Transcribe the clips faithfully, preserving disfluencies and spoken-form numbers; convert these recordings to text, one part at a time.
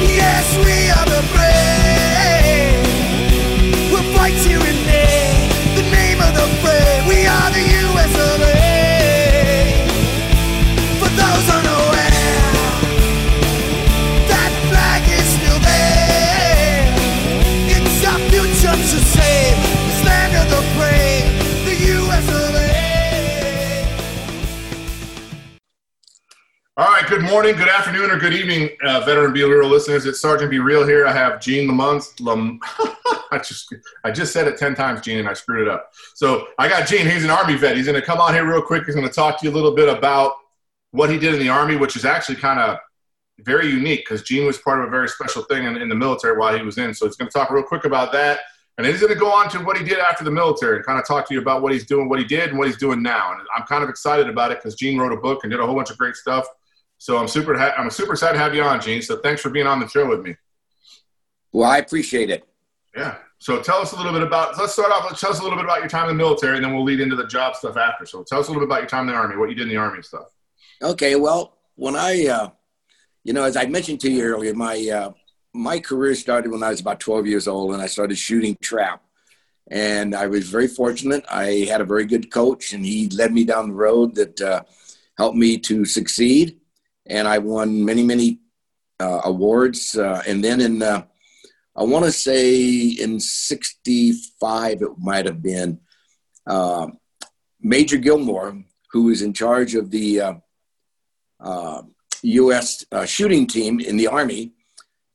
Yes, we are the brave. We'll fight here in the name of the brave. We are the U S of A. For those unaware, that flag is still there. It's our future to save. This land of the brave, the U S of A. All right. Good morning, good afternoon, or good evening, uh, Veteran Be Real listeners. It's Sergeant Be Real here. I have Gene Lumsden. I just I just said it ten times, Gene, and I screwed it up. So I got Gene. He's an Army vet. He's going to come on here real quick. He's going to talk to you a little bit about what he did in the Army, which is actually kind of very unique because Gene was part of a very special thing in, in the military while he was in. So he's going to talk real quick about that. And then he's going to go on to what he did after the military and kind of talk to you about what he's doing, what he did, and what he's doing now. And I'm kind of excited about it because Gene wrote a book and did a whole bunch of great stuff. So I'm super, ha- I'm super excited to have you on, Gene. So thanks for being on the show with me. Well, I appreciate it. Yeah. So tell us a little bit about, let's start off, let's tell us a little bit about your time in the military, and then we'll lead into the job stuff after. So tell us a little bit about your time in the Army, what you did in the Army stuff. Okay. Well, when I, uh, you know, as I mentioned to you earlier, my, uh, my career started when I was about twelve years old, and I started shooting trap. And I was very fortunate. I had a very good coach, and he led me down the road that uh, helped me to succeed. And I won many, many uh, awards. Uh, and then in, uh, I want to say in sixty-five, it might have been, uh, Major Gilmore, who was in charge of the uh, uh, U S uh, shooting team in the Army,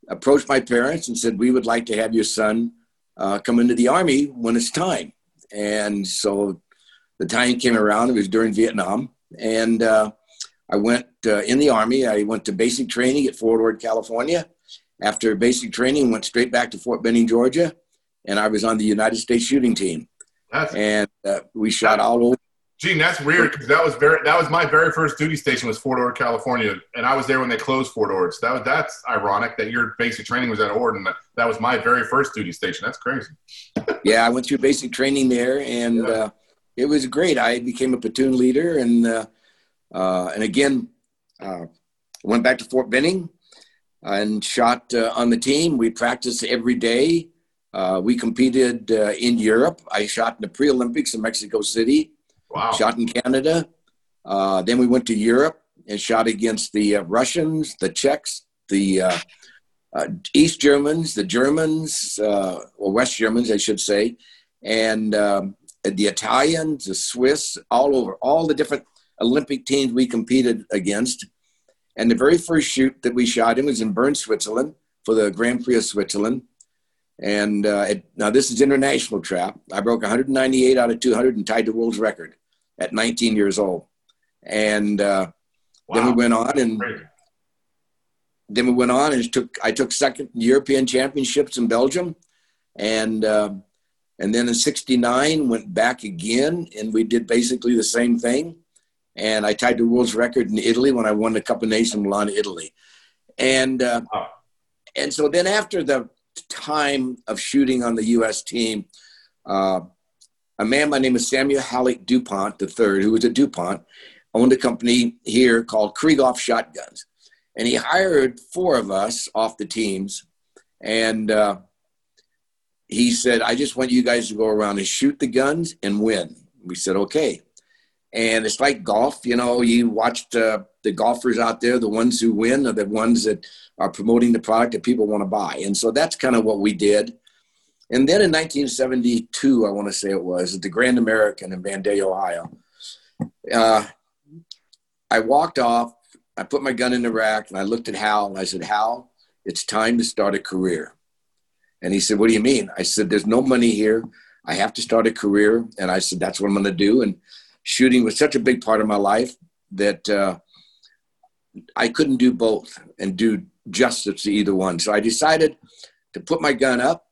approached my parents and said, we would like to have your son uh, come into the Army when it's time. And so the time came around. It was during Vietnam. And uh, I went uh, in the Army. I went to basic training at Fort Ord, California. After basic training, went straight back to Fort Benning, Georgia, and I was on the United States shooting team. That's, and uh, we shot that, all over. Gene, that's weird because that was very that was my very first duty station was Fort Ord, California, and I was there when they closed Fort Ord. So that was, that's ironic that your basic training was at Ord, and that, that was my very first duty station. That's crazy. Yeah, I went through basic training there, and yeah. uh, it was great. I became a platoon leader, and uh, uh, and again uh, went back to Fort Benning. And shot uh, on the team. We practiced every day. Uh, we competed uh, in Europe. I shot in the pre-Olympics in Mexico City. Wow. Shot in Canada. Uh, then we went to Europe and shot against the uh, Russians, the Czechs, the uh, uh, East Germans, the Germans, uh, or West Germans, I should say, and um, the Italians, the Swiss, all over, all the different Olympic teams we competed against. And the very first shoot that we shot in was in Bern, Switzerland, for the Grand Prix of Switzerland. And uh, it, now this is international trap. I broke one hundred ninety-eight out of two hundred and tied the world's record at nineteen years old. And uh, wow. then we went on and Crazy. then we went on and took I took second in European Championships in Belgium, and uh, and then in sixty-nine went back again, and we did basically the same thing. And I tied the world's record in Italy when I won the Cup of Nations in Milan, Italy. And uh, wow. and so then after the time of shooting on the U S team, uh, a man by the name of Samuel Halleck DuPont the third, who was a DuPont, owned a company here called Krieghoff Shotguns. And he hired four of us off the teams. And uh, he said, I just want you guys to go around and shoot the guns and win. We said, okay. And it's like golf, you know, you watch the, the golfers out there, the ones who win are the ones that are promoting the product that people want to buy. And so that's kind of what we did. And then in nineteen seventy-two, I want to say it was, at the Grand American in Vandalia, Ohio, uh, I walked off, I put my gun in the rack, and I looked at Hal, and I said, Hal, it's time to start a career. And he said, what do you mean? I said, there's no money here. I have to start a career. And I said, that's what I'm going to do. And shooting was such a big part of my life that uh, I couldn't do both and do justice to either one. So I decided to put my gun up,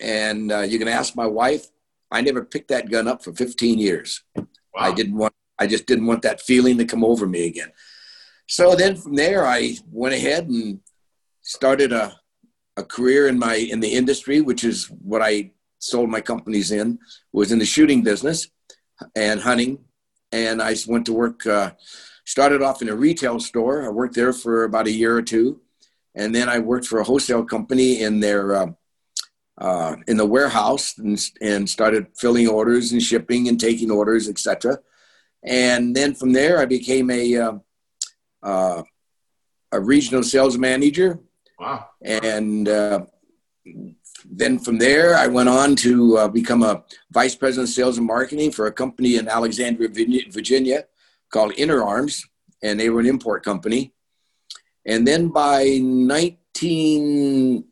and uh, you can ask my wife, I never picked that gun up for fifteen years. Wow. I didn't want, I just didn't want that feeling to come over me again. So then from there, I went ahead and started a, a career in my, in the industry, which is what I sold my companies in, was in the shooting business and hunting. And I went to work, uh, started off in a retail store. I worked there for about a year or two. And then I worked for a wholesale company in their, uh, uh, in the warehouse, and, and started filling orders and shipping and taking orders, et cetera. And then from there, I became a, uh, uh, a regional sales manager. Wow. And, uh, then from there, I went on to uh, become a vice president of sales and marketing for a company in Alexandria, Virginia, called Inter Arms, and they were an import company. And then by nineteen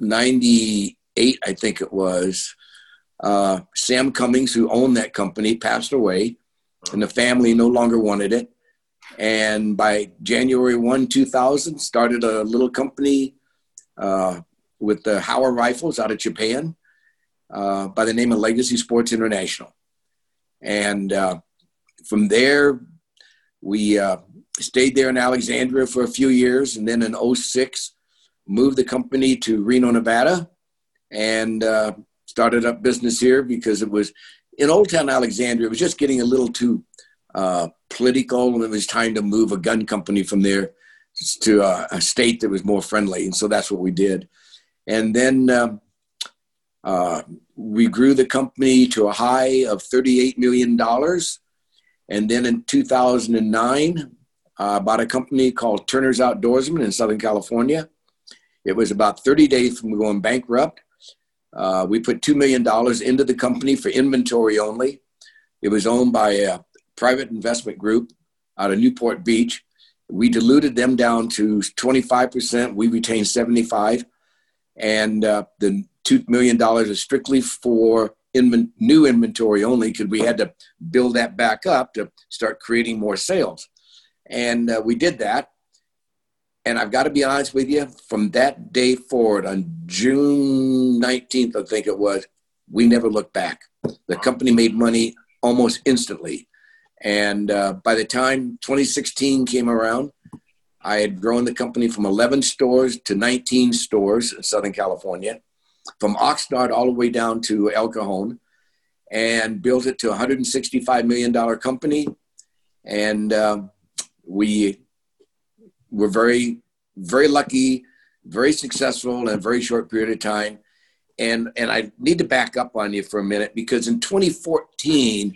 ninety-eight, I think it was, uh, Sam Cummings, who owned that company, passed away, and the family no longer wanted it. And by January first, two thousand, started a little company uh, with the Howard Rifles out of Japan uh, by the name of Legacy Sports International. And uh, from there, we uh, stayed there in Alexandria for a few years, and then in oh six, moved the company to Reno, Nevada, and uh, started up business here because it was, in Old Town Alexandria, it was just getting a little too uh, political, and it was time to move a gun company from there to uh, a state that was more friendly, and so that's what we did. And then uh, uh, we grew the company to a high of thirty-eight million dollars. And then in two thousand nine, I uh, bought a company called Turner's Outdoorsman in Southern California. It was about thirty days from going bankrupt. Uh, we put two million dollars into the company for inventory only. It was owned by a private investment group out of Newport Beach. We diluted them down to twenty-five percent. We retained seventy-five percent. And uh, the two million dollars is strictly for in- new inventory only, because we had to build that back up to start creating more sales. And uh, we did that. And I've got to be honest with you, from that day forward, on June nineteenth, I think it was, we never looked back. The company made money almost instantly. And uh, by the time twenty sixteen came around, I had grown the company from eleven stores to nineteen stores in Southern California, from Oxnard all the way down to El Cajon, and built it to a one hundred sixty-five million dollars company. And uh, we were very, very lucky, very successful in a very short period of time. And, and I need to back up on you for a minute, because in twenty fourteen,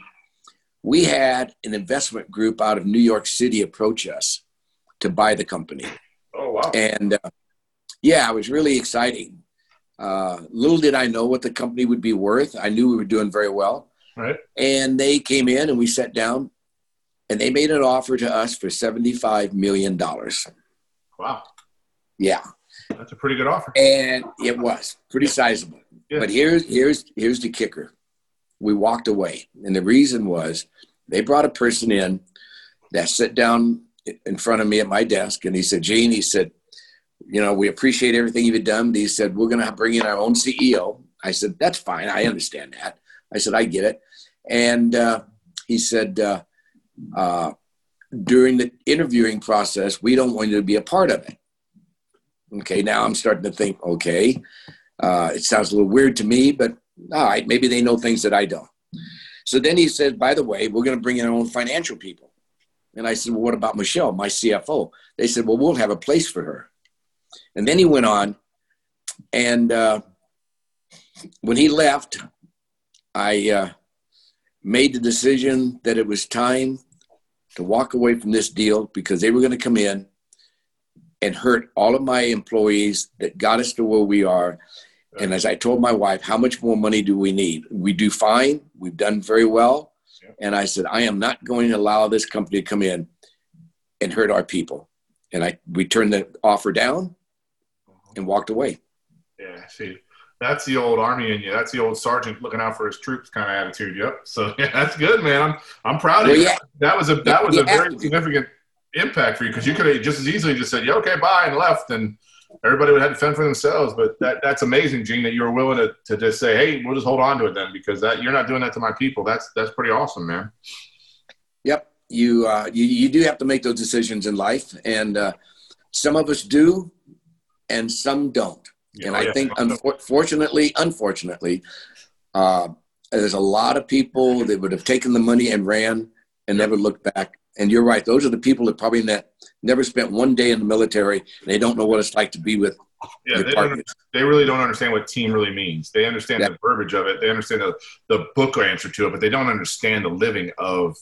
we had an investment group out of New York City approach us to buy the company. Oh, wow. And uh, yeah, it was really exciting. Uh, little did I know what the company would be worth. I knew we were doing very well. Right. And they came in and we sat down and they made an offer to us for seventy-five million dollars. Wow. Yeah. That's a pretty good offer. And it was pretty sizable. Yeah. But here's, here's, here's the kicker. We walked away. And the reason was they brought a person in that sat down in front of me at my desk. And he said, Gene, he said, you know, we appreciate everything you've done. He said, we're going to bring in our own C E O. I said, that's fine. I understand that. I said, I get it. And uh, he said, uh, uh, during the interviewing process, we don't want you to be a part of it. Okay. Now I'm starting to think, okay, uh, it sounds a little weird to me, but all right, maybe they know things that I don't. So then he said, by the way, we're going to bring in our own financial people. And I said, well, what about Michelle, my C F O? They said, well, we'll have a place for her. And then he went on. And uh, when he left, I uh, made the decision that it was time to walk away from this deal, because they were going to come in and hurt all of my employees that got us to where we are. And as I told my wife, how much more money do we need? We do fine. We've done very well. And I said, I am not going to allow this company to come in and hurt our people. And I we turned the offer down and walked away. Yeah, see, that's the old Army in you. That's the old sergeant looking out for his troops kind of attitude. Yep. So yeah, that's good, man. I'm I'm proud of you. Yeah. That was a that was yeah, a very yeah. significant impact for you, because you could have just as easily just said, yeah, okay, bye, and left, and everybody would have to fend for themselves. But that, that's amazing, Gene, that you were willing to, to just say, hey, we'll just hold on to it then, because that you're not doing that to my people. That's that's pretty awesome, man. Yep. You, uh, you, you do have to make those decisions in life. And uh, some of us do and some don't. Yeah, and I yeah, think, unfortunately, unfortunately, uh, there's a lot of people that would have taken the money and ran and never looked back. And you're right. Those are the people that probably ne- never spent one day in the military. And they don't know what it's like to be with. Yeah, they, don't, they really don't understand what team really means. They understand yeah. the verbiage of it. They understand the, the book answer to it, but they don't understand the living of,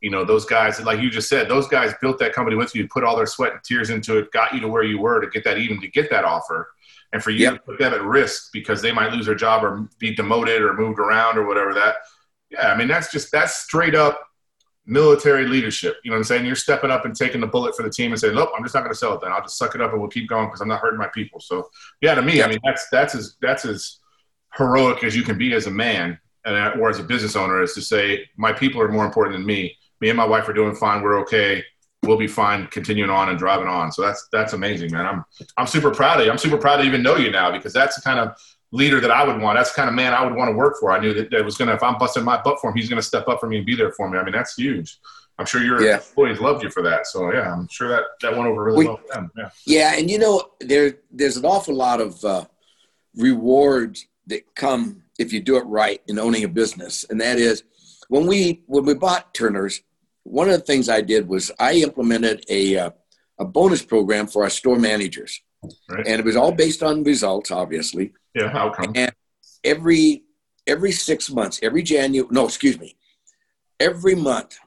you know, those guys. Like you just said, those guys built that company with you, put all their sweat and tears into it, got you to where you were to get that even to get that offer. And for you yep. to put them at risk because they might lose their job or be demoted or moved around or whatever that. Yeah, I mean, that's just, that's straight up military leadership. You know what I'm saying? You're stepping up and taking the bullet for the team and saying, nope, I'm just not going to sell it then. I'll just suck it up and we'll keep going because I'm not hurting my people. So, yeah, to me, yep. I mean, that's that's as that's as heroic as you can be as a man and or as a business owner, is to say, my people are more important than me. Me and my wife are doing fine. We're okay. We'll be fine continuing on and driving on. So that's that's amazing, man. I'm I'm super proud of you. I'm super proud to even know you now, because that's the kind of leader that I would want. That's the kind of man I would want to work for. I knew that, that was going to, if I'm busting my butt for him, he's going to step up for me and be there for me. I mean, that's huge. I'm sure your yeah. employees loved you for that. So, yeah, I'm sure that, that went over really we, well for them. Yeah. yeah, and, you know, there there's an awful lot of uh, rewards that come if you do it right in owning a business. And that is when we when we bought Turner's, one of the things I did was I implemented a uh, a bonus program for our store managers. Right. And it was all based on results, obviously. Yeah, outcome. And every every six months, every January, no, excuse me, every month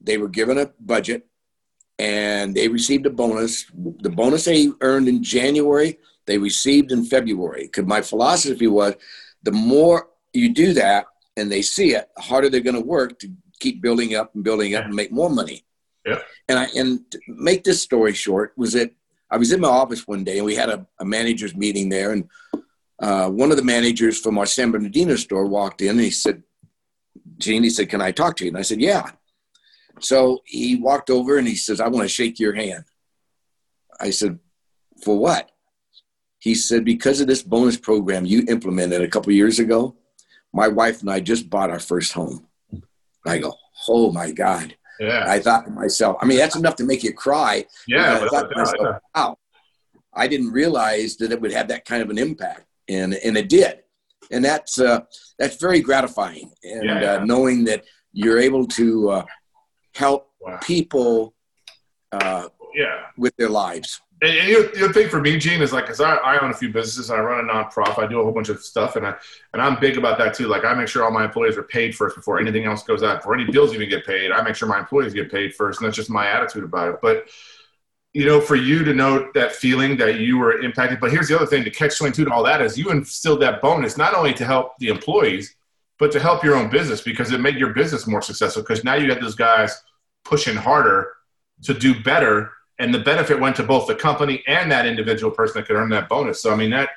they were given a budget and they received a bonus. The bonus they earned in January, they received in February. Because my philosophy was, the more you do that and they see it, the harder they're going to work to keep building up and building up yeah. and make more money. Yeah. And I, and to make this story short, was that I was in my office one day and we had a, a manager's meeting there. And uh, one of the managers from our San Bernardino store walked in and he said, Gene, he said, can I talk to you? And I said, yeah. So he walked over and he says, I want to shake your hand. I said, for what? He said, because of this bonus program you implemented a couple of years ago, my wife and I just bought our first home. I go, oh my God. Yeah. I thought to myself, I mean, that's enough to make you cry. Yeah. I thought to myself, wow, I didn't realize that it would have that kind of an impact. And and it did. And that's uh, that's very gratifying. And yeah, yeah. Uh, knowing that you're able to uh, help wow. people uh, yeah. with their lives. And, and you know, the other thing for me, Gene, is like, because I, I own a few businesses, I run a nonprofit, I do a whole bunch of stuff, and I and I'm big about that too. Like, I make sure all my employees are paid first before anything else goes out, before any bills even get paid. I make sure my employees get paid first, and that's just my attitude about it. But you know, for you to know that feeling that you were impacted. But here's the other thing to catch twenty-two to all that is you instilled that bonus not only to help the employees, but to help your own business, because it made your business more successful. Because now you got those guys pushing harder to do better. And the benefit went to both the company and that individual person that could earn that bonus. So I mean, that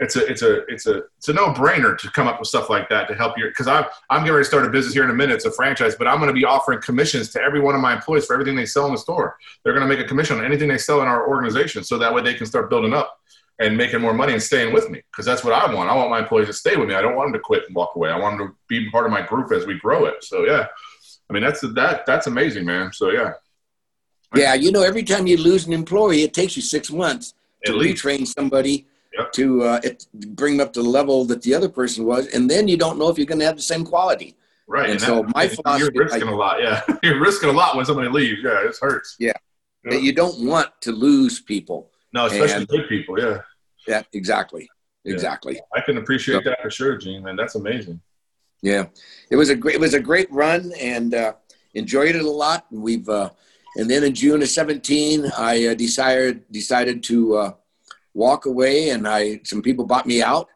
it's a it's a it's a it's a no-brainer to come up with stuff like that to help your. Because I'm I'm getting ready to start a business here in a minute. It's a franchise, but I'm going to be offering commissions to every one of my employees for everything they sell in the store. They're going to make a commission on anything they sell in our organization, so that way they can start building up and making more money and staying with me. Because that's what I want. I want my employees to stay with me. I don't want them to quit and walk away. I want them to be part of my group as we grow it. So yeah, I mean that's that that's amazing, man. So yeah. Yeah, you know, every time you lose an employee, it takes you six months to retrain somebody yep. to uh, it, bring them up to the level that the other person was, and then you don't know if you're going to have the same quality. Right. And, and so that, my philosophy, you're risking I, a lot. Yeah, you're risking a lot when somebody leaves. Yeah, it hurts. Yeah, yeah. You don't want to lose people. No, especially and, good people. Yeah. Yeah. Exactly. Yeah. Exactly. I can appreciate so, that for sure, Gene. Man, that's amazing. Yeah, it was a great it was a great run, and uh, enjoyed it a lot. And we've. Uh, And then in June of seventeen, I uh, decided decided to uh, walk away, and I some people bought me out,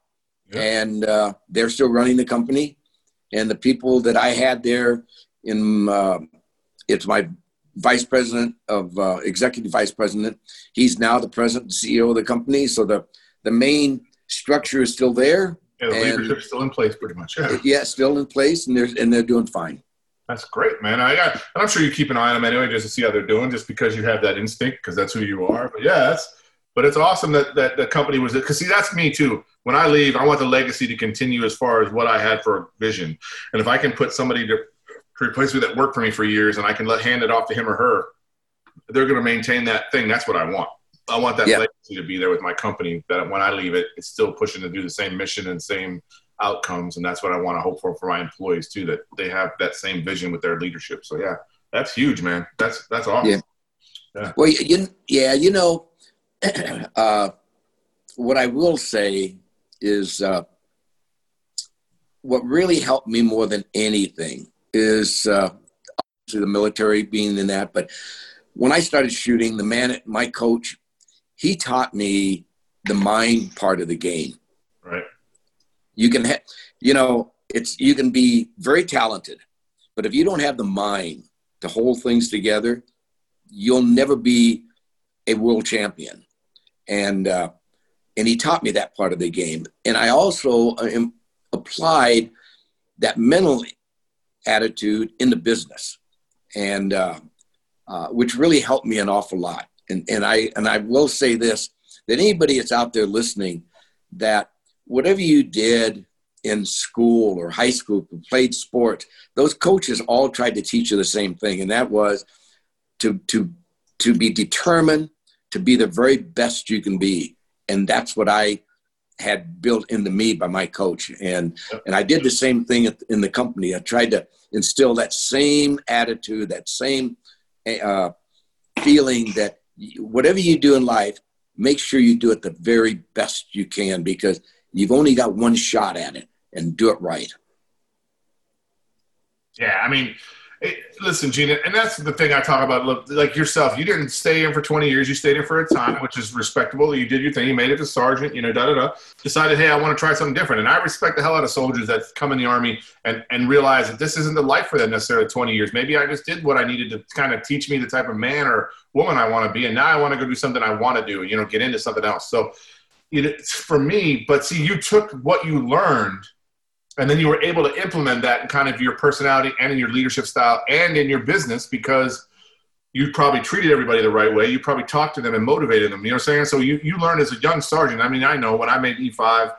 yeah. and uh, they're still running the company. And the people that I had there, in uh, it's my vice president of uh, executive vice president. He's now the president and C E O of the company. So the, the main structure is still there. Yeah, the leadership's still in place, pretty much. Yeah, yeah still in place, and they're and they're doing fine. That's great, man. I got, and I'm sure you keep an eye on them anyway, just to see how they're doing, just because you have that instinct, because that's who you are. But yeah, that's But it's awesome that, that the company was – because, see, that's me too. When I leave, I want the legacy to continue as far as what I had for a vision. And if I can put somebody to, to replace me that worked for me for years and I can let hand it off to him or her, they're going to maintain that thing. That's what I want. I want that yeah. legacy to be there with my company, that when I leave it, it's still pushing to do the same mission and same outcomes. And that's what I want to hope for for my employees too, that they have that same vision with their leadership. So, yeah, that's huge, man. That's that's awesome. Yeah. Yeah. Well, you, yeah, you know, uh, what I will say is uh, what really helped me more than anything is uh, obviously the military being in that. But when I started shooting, the man, my coach, he taught me the mind part of the game. Right. You can, ha- you know, it's you can be very talented, but if you don't have the mind to hold things together, you'll never be a world champion. And uh, and he taught me that part of the game. And I also uh, im- applied that mental attitude into business, and uh, uh, which really helped me an awful lot. And and I and I will say this, that anybody that's out there listening, that whatever you did in school or high school, played sports, those coaches all tried to teach you the same thing, and that was to to to be determined to be the very best you can be. And that's what I had built into me by my coach. And and I did the same thing in the company. I tried to instill that same attitude, that same uh, feeling that whatever you do in life, make sure you do it the very best you can, because you've only got one shot at it, and do it right. Yeah, I mean – Hey, listen, Gene, and that's the thing I talk about. Look, like yourself, you didn't stay in for twenty years. You stayed in for a time, which is respectable. You did your thing. You made it to sergeant, you know, da-da-da. Decided, hey, I want to try something different. And I respect the hell out of soldiers that come in the Army and, and realize that this isn't the life for them necessarily twenty years. Maybe I just did what I needed to kind of teach me the type of man or woman I want to be. And now I want to go do something I want to do, you know, get into something else. So it's for me, but see, you took what you learned, and then you were able to implement that in kind of your personality and in your leadership style and in your business, because you probably treated everybody the right way. You probably talked to them and motivated them. You know what I'm saying? So you, you learned as a young sergeant. I mean, I know when I made E five,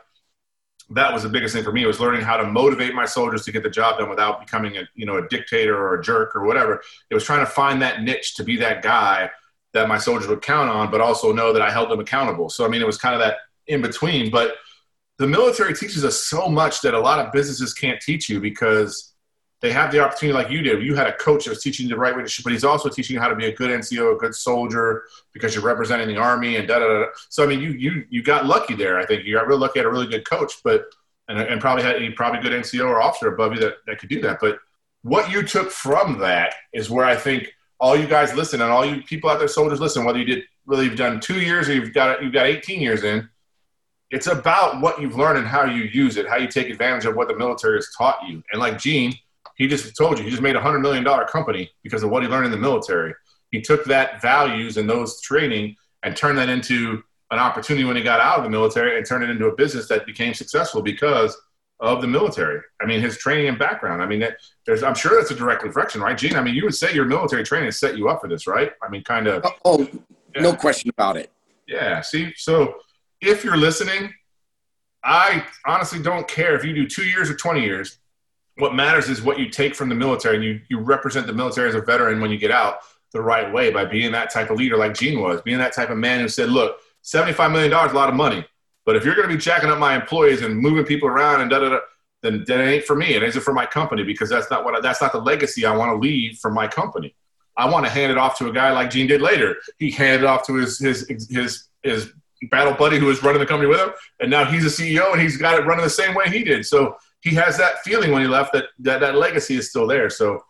that was the biggest thing for me, was learning how to motivate my soldiers to get the job done without becoming a, you know, a dictator or a jerk or whatever. It was trying to find that niche to be that guy that my soldiers would count on, but also know that I held them accountable. So, I mean, it was kind of that in between, but the military teaches us so much that a lot of businesses can't teach you, because they have the opportunity like you did. You had a coach that was teaching you the right way to shoot, but he's also teaching you how to be a good N C O, a good soldier, because you're representing the Army and da da da. So, I mean, you you you got lucky there, I think. You got real lucky, had a really good coach, but and, and probably had a probably good N C O or officer above you that, that could do that. But what you took from that is where I think all you guys listen, and all you people out there, soldiers, listen, whether you did really you've done two years or you've got you've got eighteen years in. It's about what you've learned and how you use it, how you take advantage of what the military has taught you. And like Gene, he just told you, he just made a one hundred million dollars company because of what he learned in the military. He took that values and those training and turned that into an opportunity when he got out of the military, and turned it into a business that became successful because of the military. I mean, his training and background. I mean, that, there's, I'm sure that's a direct reflection, right, Gene? I mean, you would say your military training set you up for this, right? I mean, kind of. Oh, yeah. No question about it. Yeah, see, so – if you're listening, I honestly don't care if you do two years or twenty years. What matters is what you take from the military, and you, you represent the military as a veteran when you get out the right way by being that type of leader like Gene was, being that type of man who said, look, seventy-five million dollars is a lot of money, but if you're going to be jacking up my employees and moving people around and da-da-da, then that ain't for me. It isn't for my company, because that's not what I, that's not the legacy I want to leave from my company. I want to hand it off to a guy like Gene did later. He handed it off to his his his his, his battle buddy who was running the company with him, and now he's a C E O, and he's got it running the same way he did. So he has that feeling when he left that that, that legacy is still there. So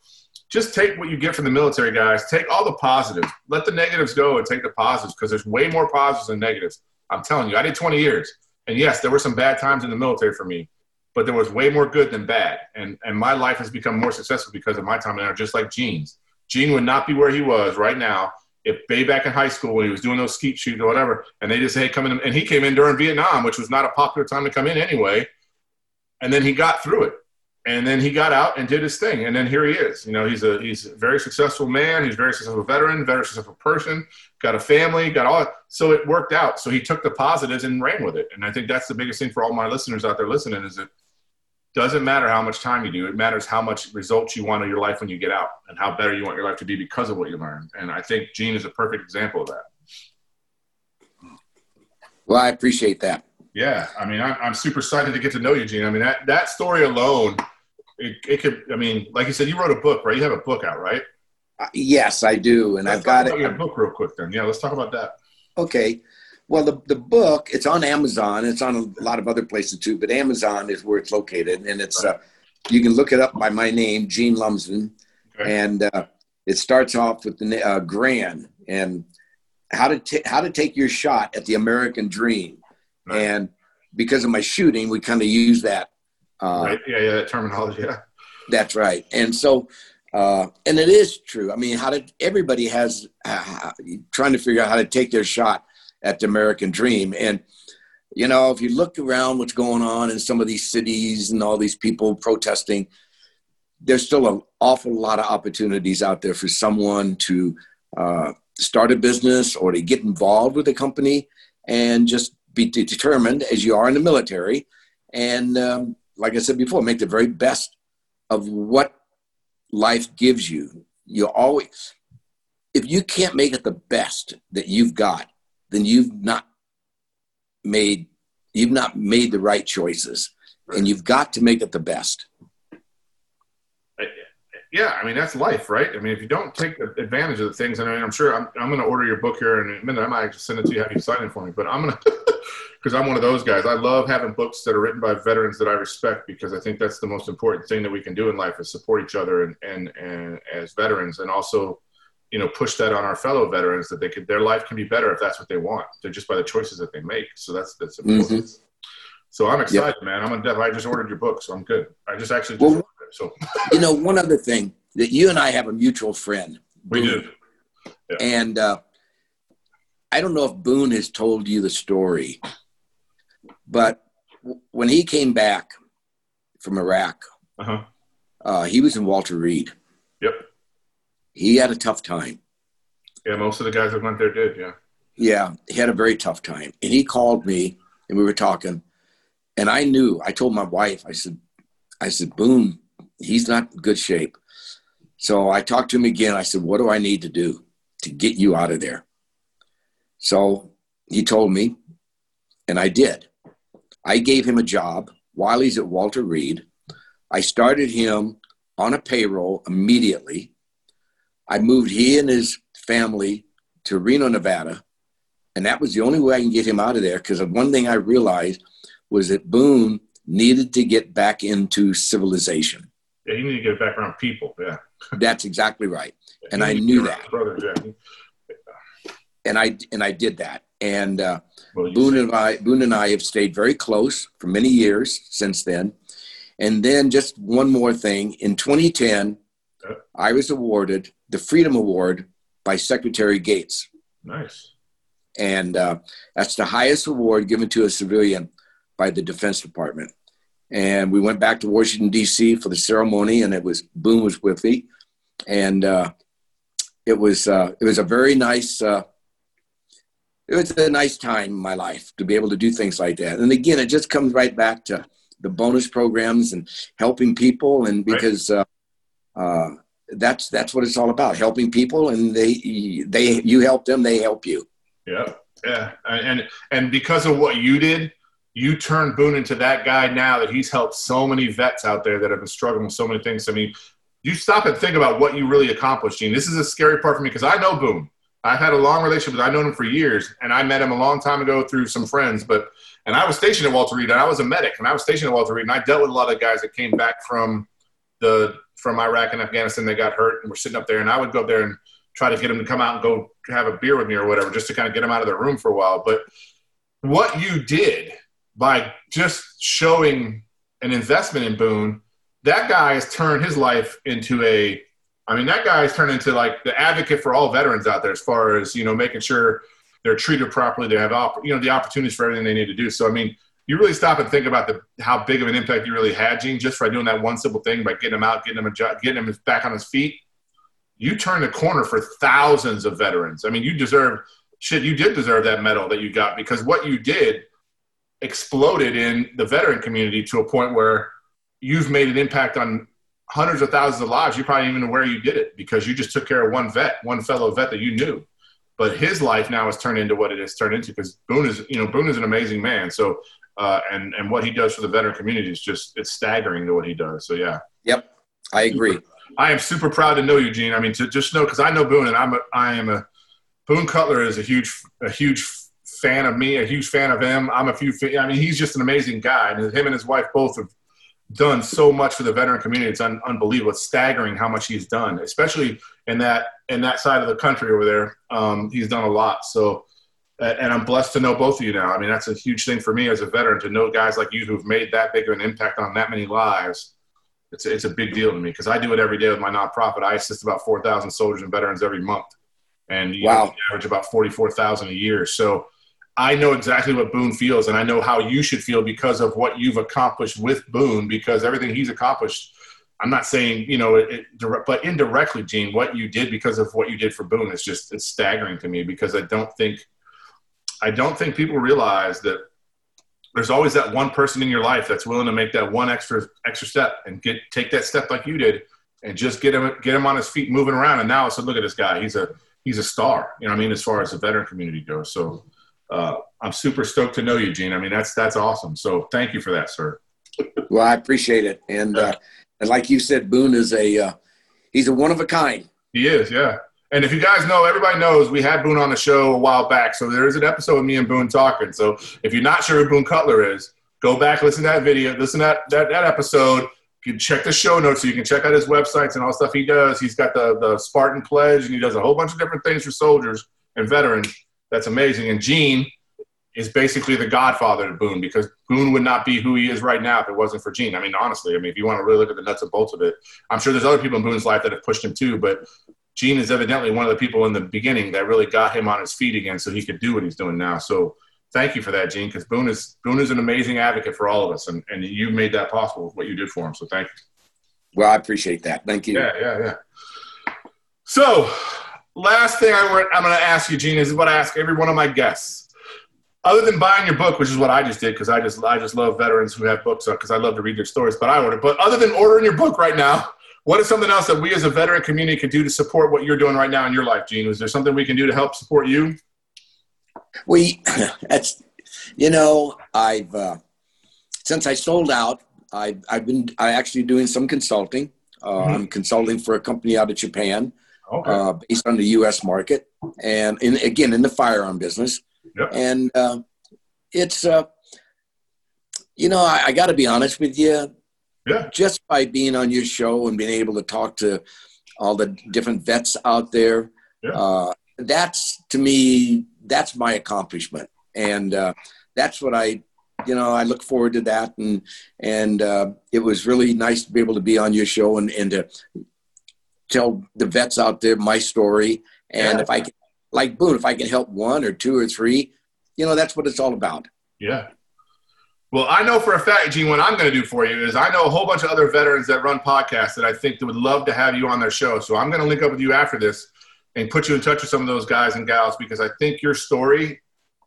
just take what you get from the military, guys. Take all the positives. Let the negatives go and take the positives, because there's way more positives than negatives. I'm telling you, I did twenty years. And, yes, there were some bad times in the military for me, but there was way more good than bad. And and my life has become more successful because of my time there, just like Gene's. Gene would not be where he was right now if way back in high school when he was doing those skeet shoots or whatever, and they just, hey, come in. And he came in during Vietnam, which was not a popular time to come in anyway. And then he got through it. And then he got out and did his thing. And then here he is. You know, he's a he's a very successful man. He's a very successful veteran, very successful person, got a family, got all that. So it worked out. So he took the positives and ran with it. And I think that's the biggest thing for all my listeners out there listening is it doesn't matter how much time you do. It matters how much results you want in your life when you get out and how better you want your life to be because of what you learned. And I think Gene is a perfect example of that. Well, I appreciate that. Yeah. I mean, I'm, I'm super excited to get to know you, Gene. I mean, that, that story alone – It, it could, I mean, like you said, you wrote a book, right? You have a book out, right? Uh, yes, I do. And let's I've got about it. Your book real quick then. Yeah. Let's talk about that. Okay. Well, the, the book, it's on Amazon. It's on a lot of other places too, but Amazon is where it's located. And it's, right. uh, you can look it up by my name, Gene Lumsden. Okay. And uh, it starts off with the uh, Gran and how to, t- how to take your shot at the American dream. Right. And because of my shooting, we kind of use that. Uh, right. Yeah, yeah, that terminology. Yeah, that's right. And so, uh, and it is true. I mean, how did everybody has uh, trying to figure out how to take their shot at the American dream? And you know, if you look around, what's going on in some of these cities and all these people protesting, there's still an awful lot of opportunities out there for someone to uh, start a business or to get involved with a company and just be determined, as you are in the military, and um, like I said before, make the very best of what life gives you. You always, if you can't make it the best that you've got, then you've not made, you've not made the right choices, right. And you've got to make it the best. Yeah. I mean, that's life, right? I mean, if you don't take advantage of the things, and I mean, I'm sure I'm, I'm going to order your book here in a minute. I might send it to you, have you sign it for me, but I'm going to, because I'm one of those guys. I love having books that are written by veterans that I respect because I think that's the most important thing that we can do in life is support each other and, and, and as veterans and also, you know, push that on our fellow veterans that they could, their life can be better if that's what they want. They're just by the choices that they make. So that's, that's important. Mm-hmm. So I'm excited, yep. man. I'm on def- I just ordered your book, so I'm good. I just actually, just well, ordered it, so. You know, one other thing that you and I have a mutual friend. We Boone, do. Yeah. And uh, I don't know if Boone has told you the story, but when he came back from Iraq, uh-huh. uh, he was in Walter Reed. Yep. He had a tough time. Yeah, most of the guys that went there did, yeah. Yeah, he had a very tough time. And he called me, and we were talking, and I knew, I told my wife, I said, I said, Boone, he's not in good shape. So I talked to him again. I said, what do I need to do to get you out of there? So he told me, and I did. I gave him a job while he's at Walter Reed. I started him on a payroll immediately. I moved he and his family to Reno, Nevada. And that was the only way I can get him out of there because one thing I realized was that Boone needed to get back into civilization. Yeah, he needed to get back around people, yeah. That's exactly right. Yeah, and I knew that. Brothers, yeah. And I and I did that. And uh, well, Boone and I Boone and I have stayed very close for many years since then. And then just one more thing. In twenty ten, yeah. I was awarded the Freedom Award by Secretary Gates. Nice. And uh, that's the highest award given to a civilian by the Defense Department. And we went back to Washington, D C for the ceremony, and it was Boone was with me. And uh, it was uh, it was a very nice uh, it was a nice time in my life to be able to do things like that. And again, it just comes right back to the bonus programs and helping people, and because right. uh, uh, that's that's what it's all about, helping people, and they they you help them, they help you. Yeah, yeah, and and because of what you did, you turned Boone into that guy now that he's helped so many vets out there that have been struggling with so many things. I mean, you stop and think about what you really accomplished, Gene. This is a scary part for me because I know Boone. I've had a long relationship. I've known him for years, and I met him a long time ago through some friends. But and I was stationed at Walter Reed, and I was a medic, and I was stationed at Walter Reed, and I dealt with a lot of guys that came back from the from Iraq and Afghanistan. They got hurt and were sitting up there, and I would go up there and try to get them to come out and go have a beer with me or whatever, just to kind of get them out of their room for a while. But what you did by just showing an investment in Boone, that guy has turned his life into a, I mean, that guy has turned into like the advocate for all veterans out there as far as, you know, making sure they're treated properly, they have, you know, the opportunities for everything they need to do. So, I mean, you really stop and think about the, how big of an impact you really had, Gene, just by doing that one simple thing, by getting him out, getting him a job, getting him back on his feet. You turned the corner for thousands of veterans. I mean, you deserve shit. You did deserve that medal that you got, because what you did exploded in the veteran community to a point where you've made an impact on hundreds of thousands of lives. You probably didn't even know where you did it, because you just took care of one vet, one fellow vet that you knew. But his life now has turned into what it has turned into, because Boone is, you know, Boone is an amazing man. So, uh, and, and what he does for the veteran community is just, it's staggering to what he does. So, yeah. Yep. I agree. I am super proud to know you, Gene. I mean, to just know, cause I know Boone, and I'm a, I am a Boone Cutler is a huge, a huge fan of me, a huge fan of him. I'm a few, I mean, he's just an amazing guy, and him and his wife both have done so much for the veteran community. It's un- unbelievable. It's staggering how much he's done, especially in that, in that side of the country over there. Um, he's done a lot. So, and I'm blessed to know both of you now. I mean, that's a huge thing for me as a veteran, to know guys like you who've made that big of an impact on that many lives. It's a, it's a big deal to me, because I do it every day with my nonprofit. I assist about four thousand soldiers and veterans every month, and you wow. know, average about forty-four thousand a year. So I know exactly what Boone feels, and I know how you should feel because of what you've accomplished with Boone, because everything he's accomplished, I'm not saying, you know, it, it, but indirectly, Gene, what you did because of what you did for Boone is just, it's staggering to me, because I don't think, I don't think people realize that there's always that one person in your life that's willing to make that one extra, extra step and get, take that step like you did, and just get him, get him on his feet moving around. And now I said, look at this guy. He's a, he's a star, you know what I mean, as far as the veteran community goes. So, Uh, I'm super stoked to know you, Gene. I mean, that's, that's awesome. So thank you for that, sir. Well, I appreciate it. And, uh, and like you said, Boone is a, uh, he's a one of a kind. He is. Yeah. And if you guys know, everybody knows we had Boone on the show a while back. So there is an episode of me and Boone talking. So if you're not sure who Boone Cutler is, go back, listen to that video, listen to that, that, that episode. You can check the show notes, so you can check out his websites and all stuff he does. He's got the, the Spartan Pledge, and he does a whole bunch of different things for soldiers and veterans. That's amazing. And Gene is basically the godfather to Boone, because Boone would not be who he is right now if it wasn't for Gene. I mean, honestly, I mean, if you want to really look at the nuts and bolts of it, I'm sure there's other people in Boone's life that have pushed him too, but Gene is evidently one of the people in the beginning that really got him on his feet again, so he could do what he's doing now. So thank you for that, Gene, because Boone is, Boone is an amazing advocate for all of us, and, and you made that possible with what you did for him. So thank you. Well, I appreciate that. Thank you. Yeah, yeah, yeah. So last thing I were, I'm going to ask you, Gene, is what I ask every one of my guests. Other than buying your book, which is what I just did, because I just I just love veterans who have books, because I love to read their stories, but I ordered. But other than ordering your book right now, what is something else that we as a veteran community could do to support what you're doing right now in your life, Gene? Is there something we can do to help support you? We, that's, you know, I've, uh, since I sold out, I've, I've been I actually doing some consulting. Uh, mm-hmm. I'm consulting for a company out of Japan. Okay. Uh, based on the U S market, and in, again, in the firearm business. Yep. And uh, it's, uh, you know, I, I got to be honest with you. Yeah. Just by being on your show and being able to talk to all the different vets out there, yeah. uh, that's, to me, that's my accomplishment. And uh, that's what I, you know, I look forward to that. And, and uh, it was really nice to be able to be on your show and, and to tell the vets out there my story. And yeah. if I can, like Boone, if I can help one or two or three, you know, that's what it's all about. Yeah. Well, I know for a fact, Gene, what I'm going to do for you is I know a whole bunch of other veterans that run podcasts that I think that would love to have you on their show. So I'm going to link up with you after this and put you in touch with some of those guys and gals, because I think your story,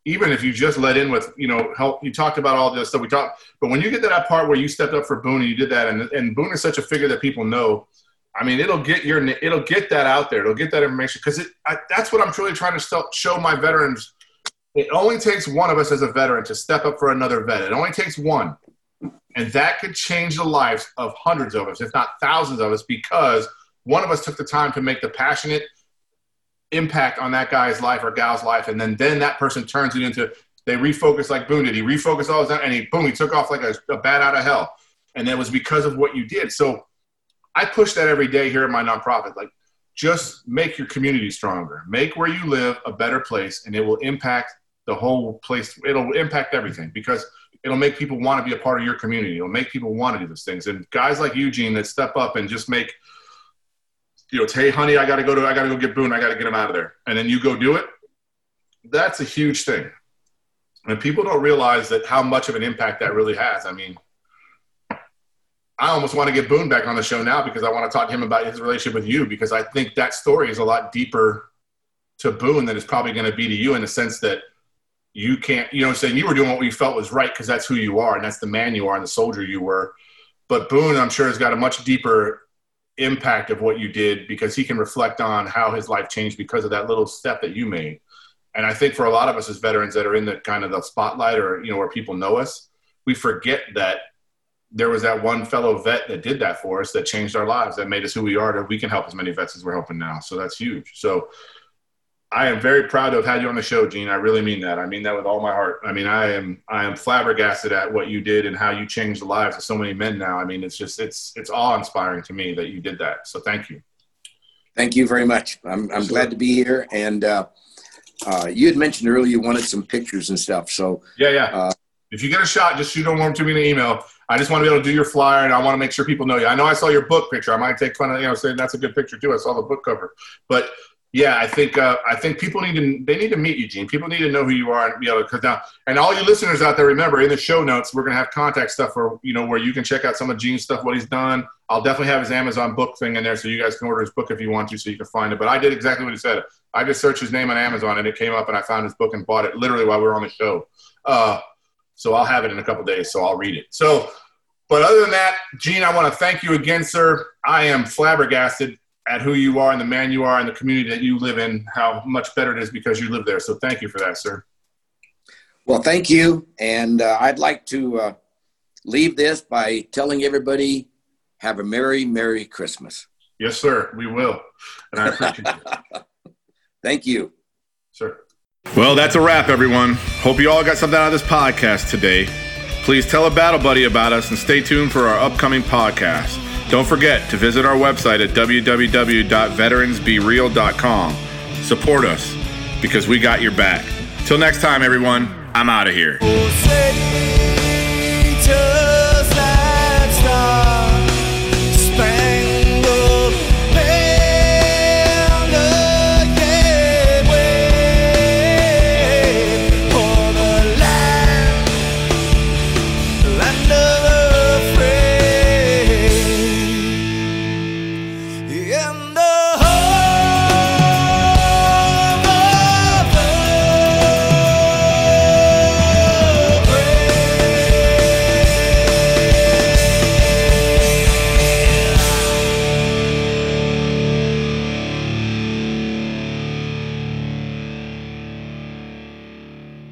even if you just let in with, you know, help, you talked about all this stuff we talked, but when you get to that part where you stepped up for Boone and you did that, and, and Boone is such a figure that people know, I mean, it'll get your, it'll get that out there. It'll get that information, because it, I, that's what I'm truly trying to show my veterans. It only takes one of us as a veteran to step up for another vet. It only takes one, and that could change the lives of hundreds of us, if not thousands of us, because one of us took the time to make the passionate impact on that guy's life or gal's life, and then then that person turns it into, they refocus like Boone did. He refocused all his, and he boom, he took off like a, a bat out of hell, and that was because of what you did. So I push that every day here at my nonprofit. Like, just make your community stronger. Make where you live a better place, and it will impact the whole place. It'll impact everything, because it'll make people want to be a part of your community. It'll make people want to do those things. And guys like you, Gene, that step up and just make, you know, hey, honey, I got to go to, I got to go get Boone. I got to get him out of there. And then you go do it. That's a huge thing. And people don't realize that how much of an impact that really has. I mean, I almost want to get Boone back on the show now because I want to talk to him about his relationship with you, because I think that story is a lot deeper to Boone than it's probably going to be to you, in the sense that you can't, you know what I'm saying? You were doing what you felt was right because that's who you are and that's the man you are and the soldier you were. But Boone, I'm sure, has got a much deeper impact of what you did, because he can reflect on how his life changed because of that little step that you made. And I think for a lot of us as veterans that are in the kind of the spotlight, or, you know, where people know us, we forget that there was that one fellow vet that did that for us, that changed our lives, that made us who we are, that we can help as many vets as we're helping now. So that's huge. So I am very proud to have had you on the show, Gene. I really mean that. I mean that with all my heart. I mean, I am I am flabbergasted at what you did and how you changed the lives of so many men now. I mean, it's just, it's it's awe-inspiring to me that you did that. So thank you. Thank you very much. I'm I'm glad to be here. And uh, uh, you had mentioned earlier you wanted some pictures and stuff. So yeah, yeah. Uh, if you get a shot, just shoot them to me in an email. I just want to be able to do your flyer, and I want to make sure people know you. I know I saw your book picture. I might take fun of, you know, saying that's a good picture too. I saw the book cover, but. Yeah, I think uh, I think people need to they need to meet you, Gene. People need to know who you are, and be able to come down. And all you listeners out there, remember, in the show notes, we're going to have contact stuff for, you know, where you can check out some of Gene's stuff, what he's done. I'll definitely have his Amazon book thing in there, so you guys can order his book if you want to, so you can find it. But I did exactly what he said. I just searched his name on Amazon, and it came up, and I found his book and bought it literally while we were on the show. Uh, so I'll have it in a couple of days, so I'll read it. So, but other than that, Gene, I want to thank you again, sir. I am flabbergasted at who you are and the man you are and the community that you live in, how much better it is because you live there. So thank you for that, sir. Well, thank you. And uh, I'd like to uh, leave this by telling everybody, have a merry, merry Christmas. Yes, sir, we will. And I appreciate you. Thank you. Sir. Well, that's a wrap, everyone. Hope you all got something out of this podcast today. Please tell a battle buddy about us and stay tuned for our upcoming podcast. Don't forget to visit our website at w w w dot veterans be real dot com. Support us, because we got your back. Till next time, everyone, I'm out of here.